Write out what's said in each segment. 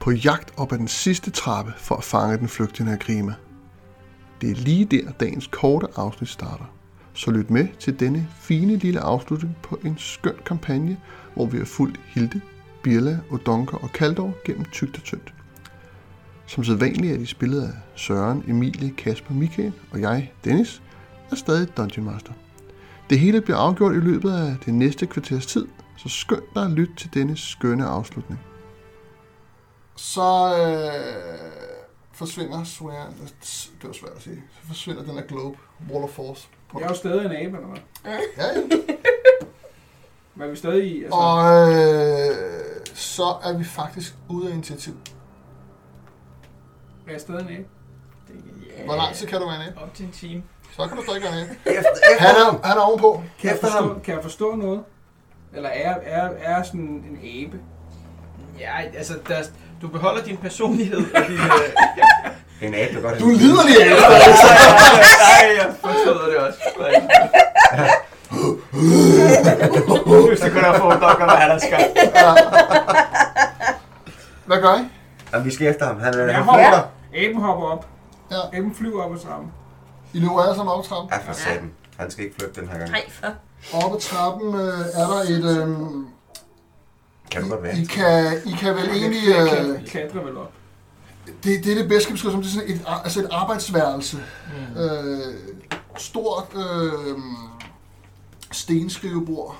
på jagt op ad den sidste trappe for at fange den flygtende af Grima. Det er lige der, dagens korte afsnit starter. Så lyt med til denne fine lille afslutning på en skøn kampagne, hvor vi har fulgt Hilde, Birla, Odonka og Kaldor gennem tykt og tyndt. Som sædvanligt er de spillet af Søren, Emilie, Kasper, Michael og jeg, Dennis, er stadig Dungeon Master. Det hele bliver afgjort i løbet af det næste kvarters tid, så skønt dig at lytte til denne skønne afslutning. Så forsvinder Swear, det var svært at sige, så forsvinder den her globe, Wall of Force. Jeg er jo stadig en abe, eller hvad? Ja. Men er vi stadig i? Altså... Og så er vi faktisk ude af initiativ. Er jeg stadig en abe? Yeah. Hvor langt så kan du være en abe? Op til en time. Så kan du stadig være en abe. Han er ovenpå. Kan jeg forstå noget? Eller er sådan en abe? Ja, altså, du beholder din personlighed og din... En abe, godt. Du lider lige af det. Nej, jeg forstod det også. Hvis det kun er for Donker, hvad han har skabt. Hvad gør I? Jamen, vi skal efter ham. Han flyver. Aben hopper op. Ja. Aben flyver op ad trappen. I løber alle sammen op ad trappen? Ja, for satan. Han skal ikke flygte den her gang. Nej, for. Op ad trappen er der et... Kan du godt være? I kan vel egentlig... I klatrer vel op. Det er det bedste, som det er sådan et arbejdsværelse. Mm. Stort stenskrivebord.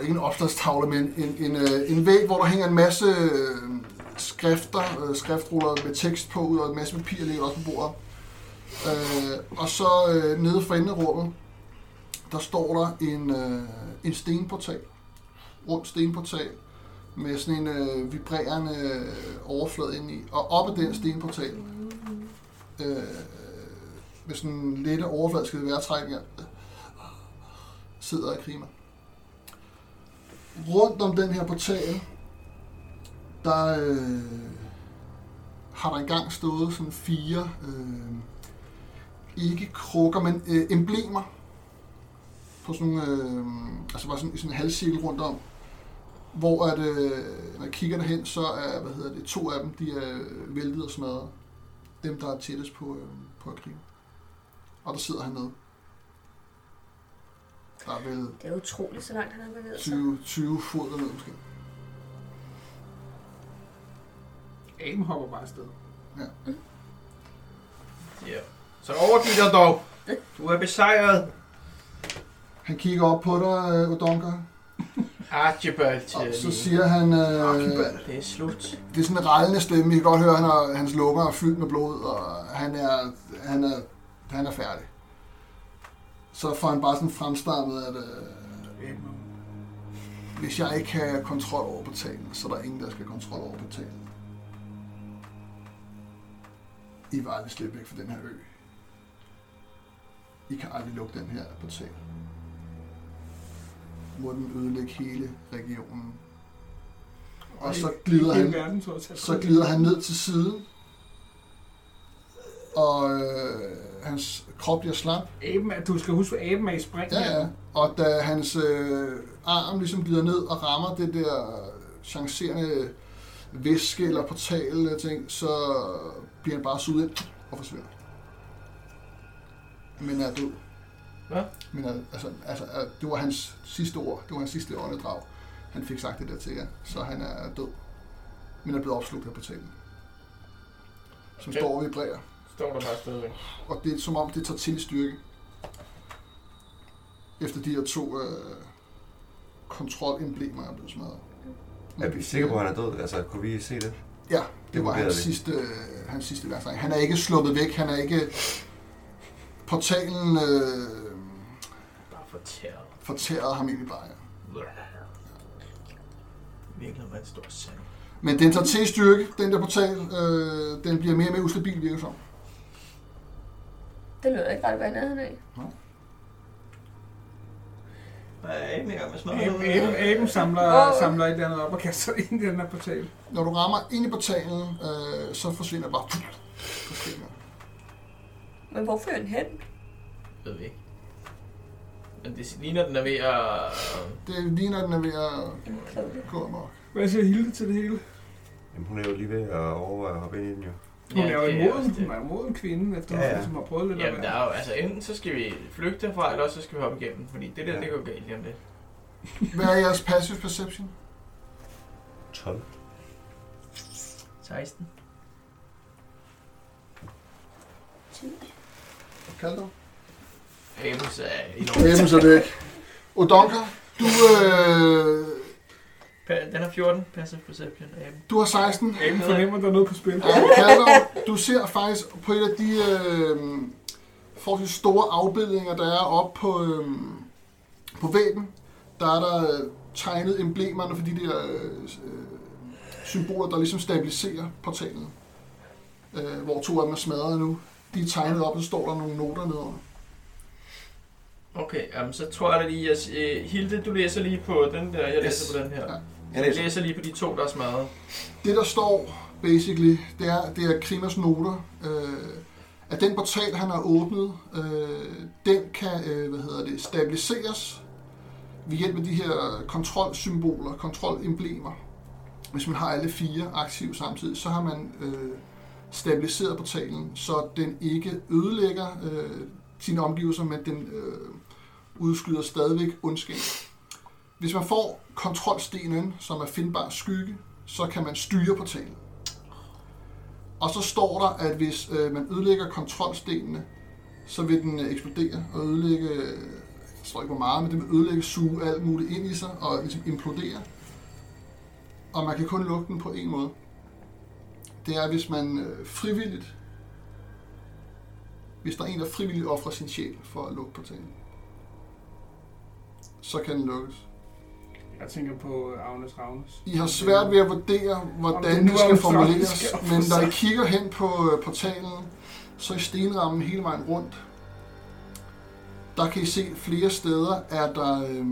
Ikke en opslagstavle, men en væg, hvor der hænger en masse skrifter, skriftruller med tekst på, og en masse papir ligger også på bordet. Og så nede for enden af rummet, der står der en stenportal. Rundt stenportal. Med sådan en vibrerende overflade ind i, og op ad den stenportal med sådan en lette overfladiske vejrtrækninger sidder Grima. Rundt om den her portal der har der engang stået sådan fire ikke krukker, men emblemer på sådan altså bare sådan en halvcirkel rundt om. Hvor at, når jeg kigger derhen, så er to af dem, de er væltet og smadret. Dem, der er tættest på at grine. Og der sidder han nede. Der er vel... Det er utroligt, så langt han har bevæget sig. 20 fod dernede, måske. Aben hopper bare afsted. Ja. Mm. Yeah. Så overgiv dig dog! Du er besejret! Han kigger op på dig, Odonka. Og så siger han, det er slut. Det er sådan en rejlende stemme. I kan godt høre, at hans lunger er fyldt med blod, og han er færdig. Så får han bare sådan fremstammet, at hvis jeg ikke har kontrol over portalen, så er der ingen, der skal have kontrol over portalen. I var aldrig slet væk fra den her ø. I kan aldrig lukke den her portal. Må den ødelægge hele regionen. Og så glider han ned til siden. Og hans krop bliver slap. Du skal huske, at aben er i spring. Ja. Og da hans arm ligesom glider ned og rammer det der chancerende væske eller portal ting, så bliver han bare suget ind og forsvinder. Men er død. Hvad? Men altså, det var hans sidste ord. Det var hans sidste åndedrag. Han fik sagt det der til jer. Så han er død. Men er blevet opslugt af portalen. Som står og vibrerer. Står der bare stadigvæk. Og det er som om, det tager til styrke. Efter de her to kontrolemblemer er blevet smadret. Er vi sikre på, at han er død? Altså, kunne vi se det? Ja, det var hans sidste værktøj. Han er ikke sluppet væk. Han er ikke... Portalen... fortærede ham egentlig bare, ja. Virkelig var en stor sag. Men den tager til styrke, den der portal. Den bliver mere og mere ustabil, virker som. Det lød ikke ret, hvad han havde af. Aben samler et eller andet op og kaster ind i den her portal. Når du rammer ind i portalen, så forsvinder bare... Men hvorfor er den hen? Jeg ved ikke. Det ligner, den er ved at... Det ligner, den er ved at gå amok. Hvad siger Hilde til det hele? Jamen, hun er jo lige ved at overveje at hoppe ind i den, jo. Hun er jo imod en kvinde, efter hun ligesom har prøvet lidt af det. Jamen, der er jo, altså enten så skal vi flygte herfra, eller også så skal vi hoppe igennem, fordi det der, det går galt lige om det. Hvad er jeres passive perception? 12. 16. 10. Kaldor? Ames er enormt. Ames er væk. Odonka, du... Den er 14, passive perception. Du har 16. Ames fornemmer, der er noget på spil. Kaldor, du ser faktisk på et af de forholdsvis store afbildninger, der er oppe på, på væggen. Der er der tegnet emblemerne for de der symboler, der ligesom stabiliserer portalen. Hvor to af dem er smadret nu. De er tegnet op, og så står der nogle noter nedenunder. Okay, så tror jeg da lige, at Hilde, du læser lige på den der, jeg læser på den her. Ja. Jeg læser lige på de to, der er smadret. Det, der står, basically, det er Grimas noter. At den portal, han har åbnet, den kan, stabiliseres ved hjælp af de her kontrolsymboler, kontrolemblemer. Hvis man har alle fire aktive samtidig, så har man stabiliseret portalen, så den ikke ødelægger sine omgivelser, men den udskyder stadigvæk ondskab. Hvis man får kontrolstenen, som er Findbors Skygge, så kan man styre portalen. Og så står der, at hvis man ødelægger kontrolstenene, så vil den eksplodere og ødelægge, jeg tror ikke hvor meget, men den vil ødelægge, suge alt muligt ind i sig og ligesom implodere. Og man kan kun lukke den på en måde. Det er, hvis man frivilligt, hvis der er en, der frivilligt offrer sin sjæl for at lukke portalen, så kan den lukkes. Jeg tænker på Agnes Ravnes. I har svært ved at vurdere, hvordan det skal formuleres, men når I kigger hen på portalen, så i stenrammen hele vejen rundt, der kan I se flere steder, at der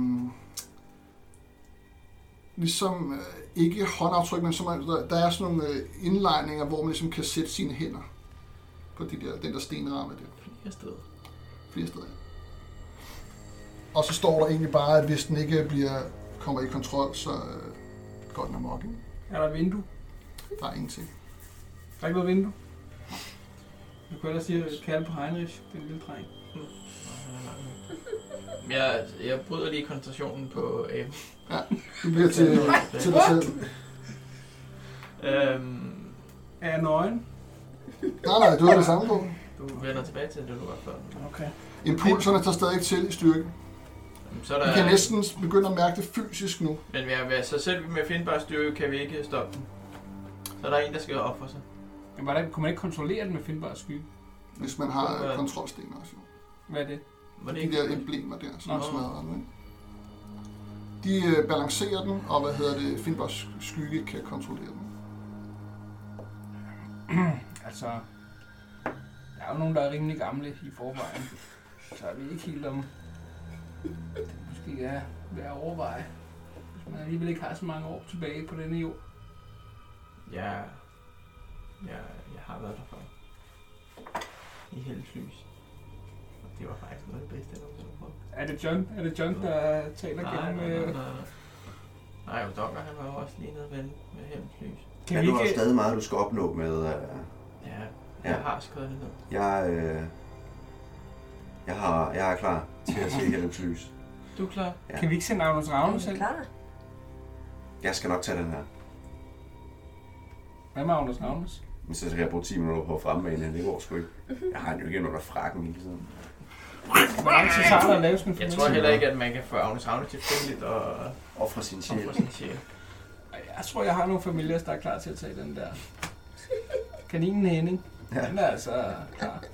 ligesom ikke håndaftryk, men der er sådan nogle indlejninger, hvor man ligesom kan sætte sine hænder på de der, den der stenramme der. Flere steder. Og så står der egentlig bare, at hvis den ikke kommer i kontrol, så går den amok. Er der et vindue? Der er ingenting. Der er ikke noget vindue? Du kunne ellers sige, at kalde på Heinrich, den lille dreng. Jeg bryder lige koncentrationen på aben. Ja, du bliver til dig selv. Er jeg nøgen? Nej, du har det samme på. Du vender tilbage til det, du var før. Okay. Impulserne tager stadig ikke til i styrke. Så der... Vi kan næsten begynde at mærke det fysisk nu. Men så selv med Findbors Skygge kan vi ikke stoppe den. Så er der en, der skal opføre sig. Men kunne man ikke kontrollere den med Findbors Skygge? Hvis man har kontrolsten også. Hvad er det? De der emblemer der, som er smadret nu. De balancerer den, og Findbors Skygge kan kontrollere den. Altså, der er jo nogen, der er rimelig gamle i forvejen, så er vi ikke helt om, det måske er ved at overveje, hvis man alligevel ikke har så mange år tilbage på denne jord. Ja, jeg har været der før, i Helps Lys. Det var faktisk noget af det bedste, jeg nogensinde prøvede. Er det John, der taler gennem... Nej, jo Donker, han var jo også lige nede og vende med Helps Lys. Men du har stadig meget, du skal opnå med... jeg har skrevet det ned. Jeg er klar til at se Helps Lys. Du er klar? Ja. Kan vi ikke sende Agnes Ravnes selv? Klar. Jeg skal nok tage den her. Hvad med Agnes Ravnes? Men så skal jeg bruge 10 minutter på at fremmane hende. Det går sgu ikke. Jeg har den jo ikke under frakken hele tiden. Jeg tror heller ikke, at man kan få Agnes Ravnes til frivilligt og... Ofre sin sjæl. Jeg tror, jeg har nogle familier, der er klar til at tage den der. Kaninen Henning. Ja. Den er altså klar.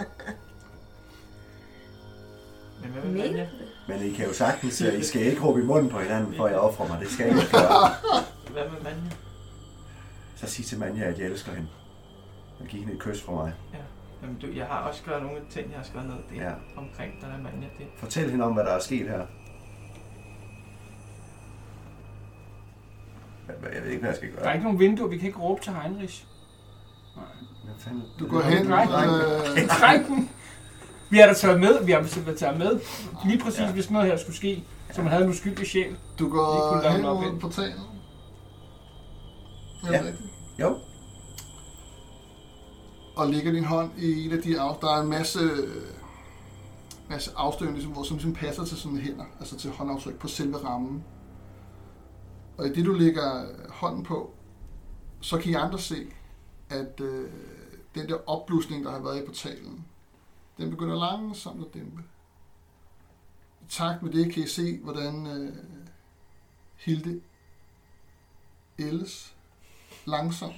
Men hvad vil den? Men I kan jo sagtens, I skal ikke råbe i munden på hinanden, for jeg offrer mig. Det skal I ikke gøre. Hvad med Manja? Så sig til Manja, at jeg elsker hende. Og giv hende et kys for mig. Ja. Jamen, jeg har også skrevet nogle ting, jeg har skrevet ned. Det omkring den her Manja. Det. Fortæl hende om, hvad der er sket her. Jeg ved ikke, hvad jeg skal gøre. Der er ikke nogen vinduer, vi kan ikke råbe til Heinrich. Nej. Du går hen. Drejken. Vi har da taget med, vi har bestemt at tage med. Lige præcis, ja. Hvis noget her skulle ske, så man havde en uskyldig sjæl. Du går hen mod portalen. Ja. Jo. Og lægger din hånd i en af de af. Der er en masse afstøvninger, hvor som passer til sådan hænder, altså til håndaftryk på selve rammen. Og i det, du lægger hånden på, så kan I andre se, at den der opblusning, der har været i portalen, den begynder langsomt at dæmpe. I takt med det kan I se, hvordan Hilde ældes langsomt.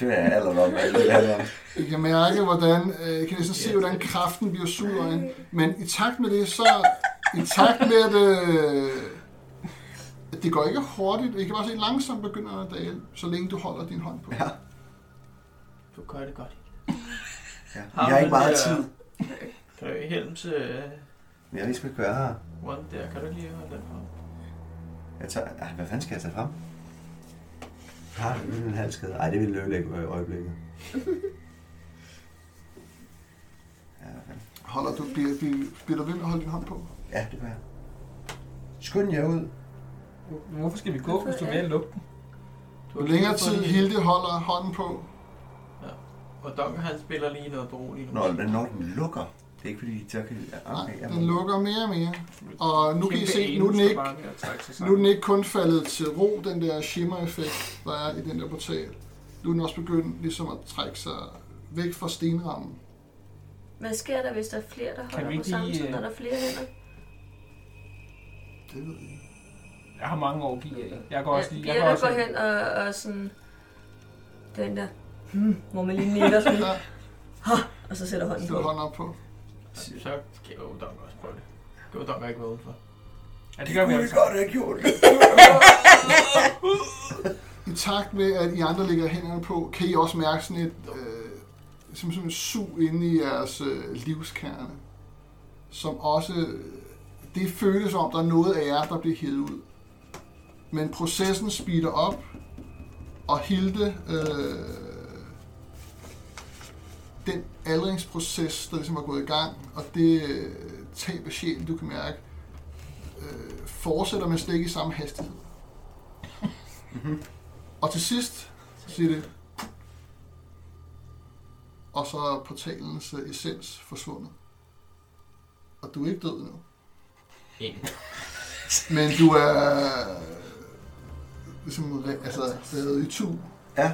Det er allerede. I kan mærke, hvordan I kan næsten se, hvordan kraften bliver suget ind. Men i takt med det, så i takt med at det går ikke hurtigt. I kan bare se langsomt begynder at dale, så længe du holder din hånd på. Ja. Du gør det godt. Ja. Vi har ikke meget tid. Kan du ikke hjælpe til? Jeg har lige smidt gøre her. Hvordan der? Kan du lige holde den frem? Jeg tager... hvad fanden skal jeg tage frem? Har du en halskæde? Ej, det vil løbelægge i øjeblikket. Ja, holder du... Bliver du ved med at holde din hånd på? Ja, det gør jeg. Skynd jer ud. Hvorfor skal vi gå, hvis du vil lukke den? Du længere tid Hilde holder hånden på. Og Donker, han spiller lige noget på roligt. Når den lukker. Det er ikke fordi, så kan... Nej, den lukker mere og mere. Og nu kan I se, nu er den ikke kun faldet til ro, den der shimmer-effekt, der er i den der portal. Nu er den også begyndt ligesom at trække sig væk fra stenrammen. Hvad sker der, hvis der er flere, der holder på samme tid, når der er flere hænder? Det ved jeg ikke. Jeg har mange år, jeg går også lige... Bjerne går hen og sådan... Den der... Må man lige nikker sådan, og så sætter hånden på. Sætter hånden op på. Så giver Odonka også på det. Giver Odonka ikke være udenfor. Ja, det gør vi altså. Det er gjort. I takt med, at I andre lægger hænderne på, kan I også mærke sådan et sådan et sug inde i jeres livskerne. Som også, det føles om, der er noget af jer, der bliver hævet ud. Men processen speeder op, og Hilde... den aldringsproces, der ligesom er gået i gang, og det tab af sjælen, du kan mærke, fortsætter man slet ikke i samme hastighed. Og til sidst, så siger det, og så er portalens essens forsvundet. Og du er ikke død endnu. Men du er ligesom revet i tu. Ja.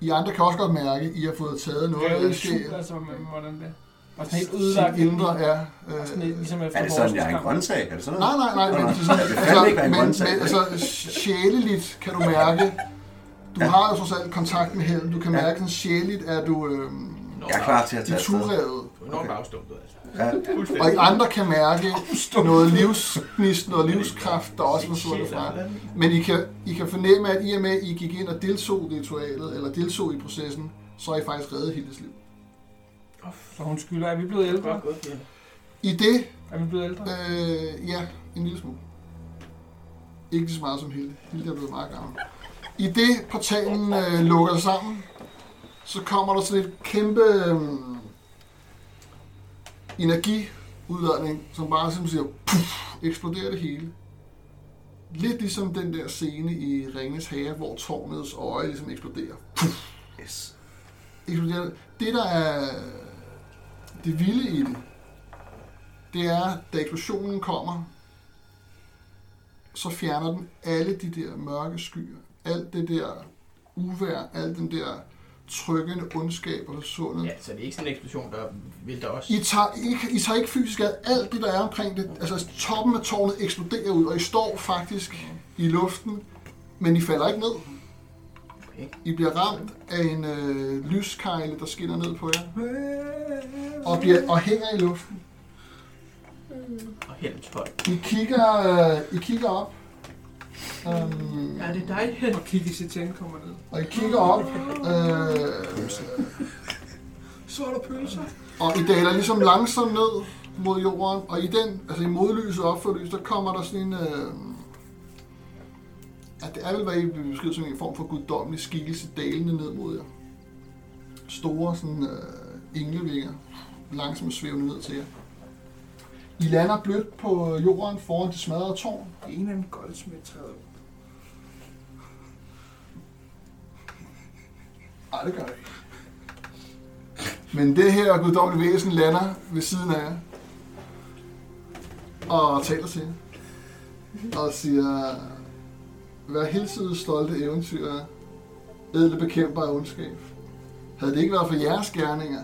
I andre kan også godt mærke, at I har fået taget noget af sjælen. Altså, hvordan det? Og sådan helt udlagt. Indre er... ligesom er det sådan, jeg er en grøntsag? Er det sådan noget? Nej. Men, sjæleligt kan du mærke... Du har jo så selv kontakt med Helen. Du kan mærke, at sjæleligt er du... jeg er klar til at tage afsted. Du er enormt afstumpet, altså. Ja. Og I andre kan mærke noget livsgnist, noget livskraft, der også var sundt fra. Men I kan fornemme, at i og med, at I gik ind og deltog ritualet, eller deltog i processen, så har I faktisk reddet Hildes liv. Så hun skylder, er vi blevet ældre? I det? Er vi blevet ældre? Ja, en lille smule. Ikke så meget som Hilde. Hilde er blevet meget gammel. I det, portalen lukker sammen, så kommer der sådan et kæmpe energiudladning, som bare simpelthen siger, puff, eksploderer det hele. Lidt ligesom den der scene i Ringens Hæge, hvor tårnets øje ligesom eksploderer. Puff, yes. Eksploderer det. Det, der er det vilde i det, det er, da eksplosionen kommer, så fjerner den alle de der mørke skyer, alt det der uvejr, alt den der trykkende ondskab og sundet. Ja, så det er ikke sådan en eksplosion, der vælter os. I tager ikke fysisk af alt det, der er omkring det. Altså toppen af tårnet eksploderer ud, og I står faktisk i luften, men I falder ikke ned. Okay. I bliver ramt af en lyskejle, der skinner ned på jer, og hænger i luften. Og Helmsfolk. I kigger op. Er det dig, Helen? Og Kiggy Cetan kommer ned. Og I kigger op. Så er der pølser. Og I daler ligesom langsomt ned mod jorden. Og i den, altså i modlyset og opførlys, der kommer der sådan en... det er vel, hvad I bliver beskrevet som en form for guddommelig skikkelse dalende ned mod jer. Store sådan englevinger langsomt svævende ned til jer. I lander blødt på jorden foran det smadrede tårn. Det er en af dem goldsmedtræder. Ej, det gør jeg ikke. Men det her guddommelige væsen lander ved siden af jer og taler til jer og siger: vær helsides stolte eventyrer, ædle bekæmper af ondskab. Havde det ikke været for jeres gerninger,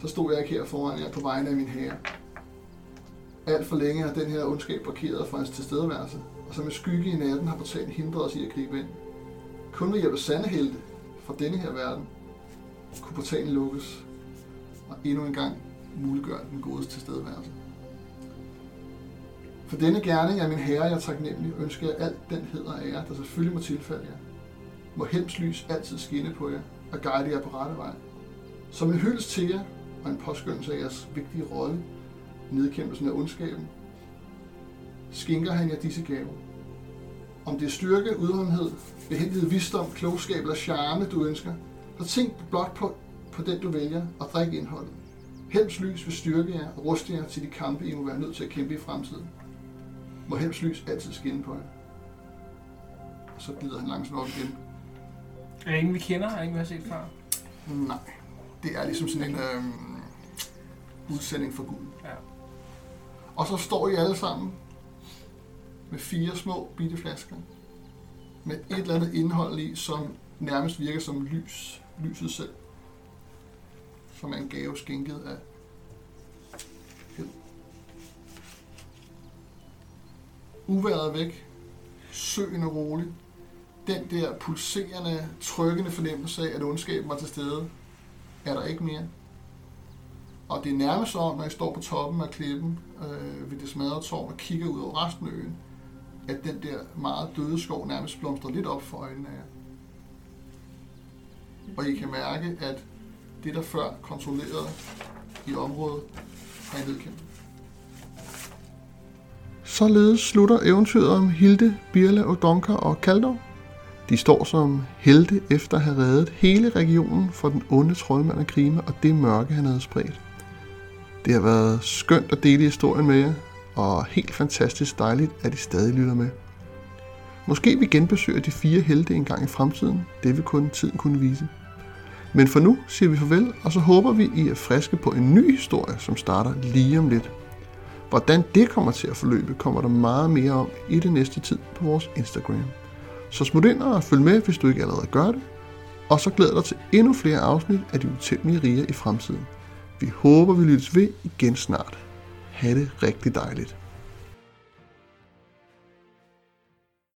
så stod jeg ikke her foran jer på vegne af min herre. Alt for længe har den her ondskab blokeret for hans tilstedeværelse, og som en skygge i natten har portalen hindret os i at gribe ind. Kun ved hjælp af sande helte fra denne her verden kunne portalen lukkes og endnu en gang muliggøre den godes tilstedeværelse. For denne gerning er min herre, jeg taknemmelig ønsker jer alt den heder af jer, der selvfølgelig må tilfalde jer. Må Helps Lys altid skinne på jer og guide jer på rette vej. Som en hyldest til jer og en påskyndelse af jeres vigtige rolle i nedkæmpelsen af ondskaben, skænker han jer disse gaver. Om det er styrke, udholdenhed, behændighed, visdom, klogskab eller charme, du ønsker, så tænk blot på den, du vælger, og drik indholdet. Helps Lys vil styrke jer og ruste jer til de kampe, I må være nødt til at kæmpe i fremtiden. Må Helps Lys altid skinne på jer. Og så glider han langsomt op igen. Er ingen, vi kender? Er ingen, vi har set før? Nej. Det er ligesom sådan en udsending for Gud. Ja. Og så står I alle sammen med 4 små bitte flasker med et eller andet indhold i, som nærmest virker som lys, lyset selv, som er en gave skænket af Held. Uværet væk, søen er rolig, den der pulserende, trykkende fornemmelse af, at ondskaben var til stede, er der ikke mere. Og det er nærmest om, når I står på toppen af klippen ved det smadrede tårn og kigger ud over resten af øen, at den der meget døde skov nærmest blomstrer lidt op for øjnene af jer. Og I kan mærke, at det, der før kontrollerede i området, er nedkæmpet. Således slutter eventyret om Hilde, Birla, Odonka og Kaldor. De står som helte efter at have reddet hele regionen fra den onde troldmand af Grima og det mørke, han havde spredt. Det har været skønt at dele historien med jer, og helt fantastisk dejligt, at I stadig lytter med. Måske vi genbesøger de 4 helte en gang i fremtiden, det vil kun tiden kunne vise. Men for nu siger vi farvel, og så håber vi, I er friske på en ny historie, som starter lige om lidt. Hvordan det kommer til at forløbe, kommer der meget mere om i det næste tid på vores Instagram. Så smut ind og følg med, hvis du ikke allerede gør det. Og så glæder dig til endnu flere afsnit af De Utæmmelige Riger i fremtiden. Vi håber, vi lyttes ved igen snart. Ha' det rigtig dejligt.